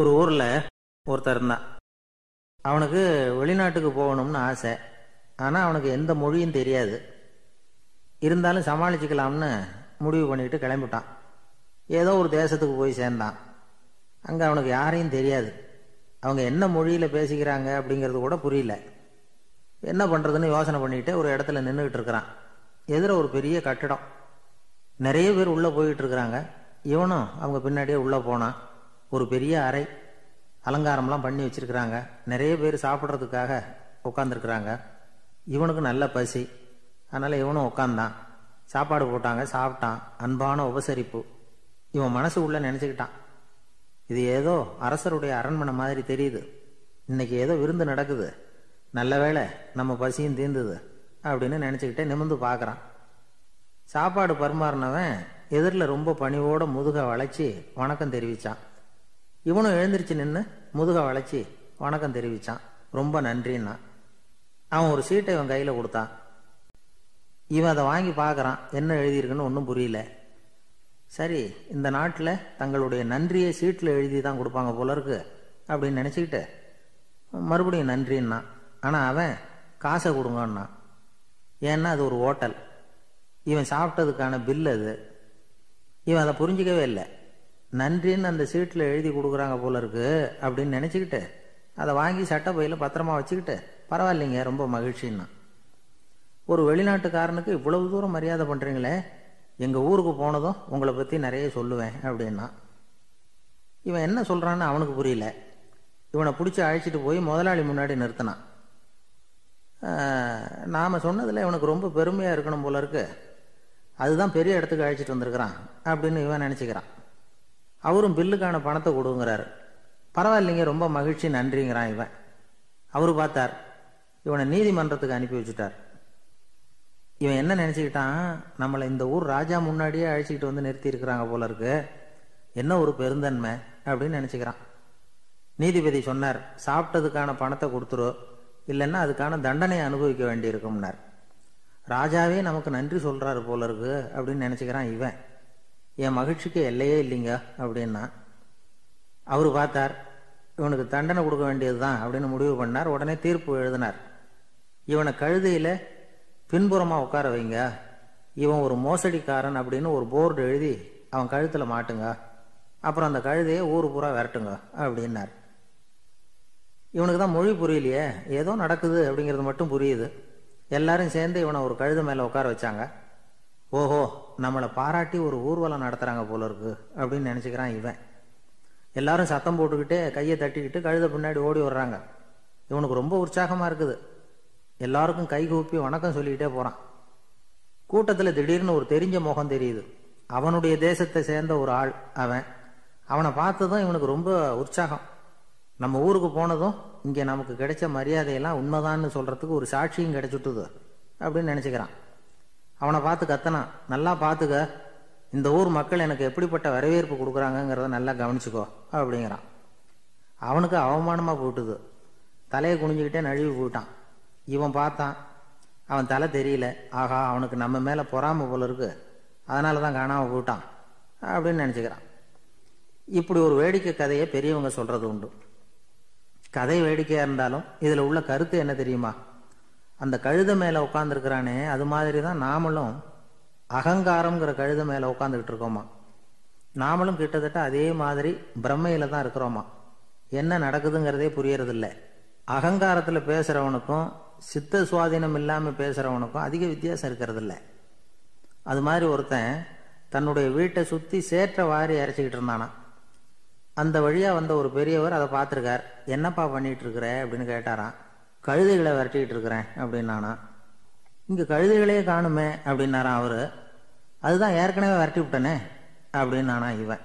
ஒரு ஊரில் ஒருத்தர் இருந்தான். அவனுக்கு வெளிநாட்டுக்கு போகணும்னு ஆசை. ஆனால் அவனுக்கு எந்த மொழியும் தெரியாது. இருந்தாலும் சமாளிச்சுக்கலாம்னு முடிவு பண்ணிக்கிட்டு கிளம்பிட்டான். ஏதோ ஒரு தேசத்துக்கு போய் சேர்ந்தான். அங்கே அவனுக்கு யாரையும் தெரியாது. அவங்க என்ன மொழியில் பேசிக்கிறாங்க அப்படிங்கிறது கூட புரியல. என்ன பண்ணுறதுன்னு யோசனை பண்ணிக்கிட்டு ஒரு இடத்துல நின்றுக்கிட்டு இருக்கிறான். எதிர ஒரு பெரிய கட்டிடம், நிறைய பேர் உள்ளே போய்கிட்டு இருக்கிறாங்க. இவனும் அவங்க பின்னாடியே உள்ளே போனான். ஒரு பெரிய அறை, அலங்காரம்லாம் பண்ணி வச்சுருக்கிறாங்க. நிறைய பேர் சாப்பிட்றதுக்காக உட்காந்துருக்குறாங்க. இவனுக்கு நல்ல பசி, அதனால் இவனும் உட்காந்தான். சாப்பாடு போட்டாங்க, சாப்பிட்டான். அன்பான உபசரிப்பு. இவன் மனசு உள்ளே நினச்சிக்கிட்டான், இது ஏதோ அரசருடைய அரண்மனை மாதிரி தெரியுது, இன்றைக்கி ஏதோ விருந்து நடக்குது, நல்ல வேளை நம்ம பசியும் தீர்ந்துது அப்படின்னு நினச்சிக்கிட்டே நிமிர்ந்து பார்க்குறான். சாப்பாடு பரிமாறினவன் எதிரில் ரொம்ப பணிவோட முதுக வளைச்சி வணக்கம் தெரிவித்தான். இவனும் எழுந்திரிச்சு நின்று முதுக வளைச்சி வணக்கம் தெரிவித்தான், ரொம்ப நன்றின்னா. அவன் ஒரு சீட்டை இவன் கையில் கொடுத்தான். இவன் அதை வாங்கி பார்க்குறான், என்ன எழுதியிருக்குன்னு ஒன்றும் புரியல. சரி, இந்த நாட்டில் தங்களுடைய நன்றியை சீட்டில் எழுதி தான் கொடுப்பாங்க போல இருக்கு அப்படின்னு நினச்சிக்கிட்டு மறுபடியும் நன்றின்னா. ஆனால் அவன் காசை கொடுங்கன்னா, ஏன்னா அது ஒரு ஹோட்டல், இவன் சாப்பிட்டதுக்கான பில் அது. இவன் அதை புரிஞ்சிக்கவே இல்லை. நன்றின்னு அந்த சீட்டில் எழுதி கொடுக்குறாங்க போல இருக்கு அப்படின்னு நினச்சிக்கிட்டு அதை வாங்கி சட்டை பையில் பத்திரமா வச்சுக்கிட்டு பரவாயில்லைங்க, ரொம்ப மகிழ்ச்சின்னா. ஒரு வெளிநாட்டுக்காரனுக்கு இவ்வளவு தூரம் மரியாதை பண்ணுறீங்களே, எங்கள் ஊருக்கு போனதும் உங்களை பற்றி நிறைய சொல்லுவேன் அப்படின்னா. இவன் என்ன சொல்கிறான்னு அவனுக்கு புரியல. இவனை பிடிச்சி அழைச்சிட்டு போய் முதலாளி முன்னாடி நிறுத்தினான். நாம் சொன்னதில் இவனுக்கு ரொம்ப பெருமையாக இருக்கணும் போல இருக்கு, அதுதான் பெரிய இடத்துக்கு அழைச்சிட்டு வந்திருக்கிறான் அப்படின்னு இவன் நினச்சிக்கிறான். அவரும் பில்லுக்கான பணத்தை கொடுங்கிறாரு. பரவாயில்லைங்க, ரொம்ப மகிழ்ச்சி, நன்றிங்கிறான் இவன். அவரு பார்த்தார், இவனை நீதிமன்றத்துக்கு அனுப்பி வச்சுட்டார். இவன் என்ன நினச்சிக்கிட்டான், நம்மளை இந்த ஊர் ராஜா முன்னாடியே அழைச்சிக்கிட்டு வந்து நிறுத்தியிருக்கிறாங்க போல இருக்கு, என்ன ஒரு பெருந்தன்மை அப்படின்னு நினச்சிக்கிறான். நீதிபதி சொன்னார், சாப்பிட்டதுக்கான பணத்தை கொடுத்துரு, இல்லைன்னா அதுக்கான தண்டனையை அனுபவிக்க வேண்டியிருக்கும்னார். ராஜாவே நமக்கு நன்றி சொல்கிறாரு போல இருக்கு அப்படின்னு நினச்சிக்கிறான் இவன். என் மகிழ்ச்சிக்கு எல்லையே இல்லைங்க அப்படின்னா. அவர் பார்த்தார், இவனுக்கு தண்டனை கொடுக்க வேண்டியது தான் அப்படின்னு முடிவு பண்ணார். உடனே தீர்ப்பு எழுதினார், இவனை கழுதையில் பின்புறமாக உட்கார வைங்க, இவன் ஒரு மோசடிக்காரன் அப்படின்னு ஒரு போர்டு எழுதி அவன் கழுத்தில் மாட்டுங்க, அப்புறம் அந்த கழுதையை ஊர் பூரா விரட்டுங்க அப்படின்னார். இவனுக்கு தான் மொழி புரியலையே, ஏதோ நடக்குது அப்படிங்கிறது மட்டும் புரியுது. எல்லாரும் சேர்ந்து இவனை ஒரு கழுதை மேலே உட்கார வச்சாங்க. ஓஹோ, நம்மளை பாராட்டி ஒரு ஊர்வலம் நடத்துகிறாங்க போல இருக்கு அப்படின்னு நினச்சிக்கிறான் இவன். எல்லாரும் சத்தம் போட்டுக்கிட்டே கையை தட்டிக்கிட்டு கழுதை பின்னாடி ஓடி வர்றாங்க. இவனுக்கு ரொம்ப உற்சாகமாக இருக்குது. எல்லாருக்கும் கைகூப்பி வணக்கம் சொல்லிக்கிட்டே போகிறான். கூட்டத்தில் திடீர்னு ஒரு தெரிஞ்ச முகம் தெரியுது. அவனுடைய தேசத்தை சேர்ந்த ஒரு ஆள் அவன். அவனை பார்த்ததும் இவனுக்கு ரொம்ப உற்சாகம். நம்ம ஊருக்கு போனதும் இங்கே நமக்கு கிடைச்ச மரியாதையெல்லாம் உண்மைதான்னு சொல்கிறதுக்கு ஒரு சாட்சியும் கிடைச்சுட்டுது அப்படின்னு நினச்சிக்கிறான். அவனை பார்த்து கத்தனான், நல்லா பார்த்துக்க, இந்த ஊர் மக்கள் எனக்கு எப்படிப்பட்ட வரவேற்பு கொடுக்குறாங்கங்கிறத நல்லா கவனிச்சுக்கோ அப்படிங்கிறான். அவனுக்கு அவமானமாக போட்டுது. தலையை குனிஞ்சிக்கிட்டே நழுவி போயிட்டான். இவன் பார்த்தான், அவன் தலை தெரியல. ஆகா, அவனுக்கு நம்ம மேலே பொறாம போல இருக்கு, அதனால தான் காணாமல் போயிட்டான் அப்படின்னு நினச்சிக்கிறான். இப்படி ஒரு வேடிக்கை கதையை பெரியவங்க சொல்கிறது உண்டு. கதை வேடிக்கையாக இருந்தாலும் இதில் உள்ள கருத்து என்ன தெரியுமா, அந்த கழுதை மேலே உட்காந்துருக்கிறானே அது மாதிரி தான் நாமளும் அகங்காரம்ங்கிற கழுதை மேலே உட்காந்துக்கிட்டு இருக்கோமா, நாமளும் கிட்டத்தட்ட அதே மாதிரி பிரம்மையில் தான் இருக்கிறோமா, என்ன நடக்குதுங்கிறதே புரியறதில்லை. அகங்காரத்தில் பேசுகிறவனுக்கும் சித்த சுவாதீனம் இல்லாமல் பேசுகிறவனுக்கும் அதிக வித்தியாசம் இருக்கிறதில்ல. அது மாதிரி ஒருத்தன் தன்னுடைய வீட்டை சுற்றி சேற்றை வாரி இறைச்சிக்கிட்டு இருந்தானா. அந்த வழியாக வந்த ஒரு பெரியவர் அதை பார்த்துருக்கார். என்னப்பா பண்ணிகிட்டு இருக்கிற அப்படின்னு கேட்டாரான். கழுதைகளை விரட்டிக்கிட்டு இருக்கிறேன் அப்படின்னானா. இங்கே கழுதைகளே காணுமே அப்படின்னாரான் அவர். அதுதான் ஏற்கனவே விரட்டி விட்டனே அப்படின்னானா இவன்.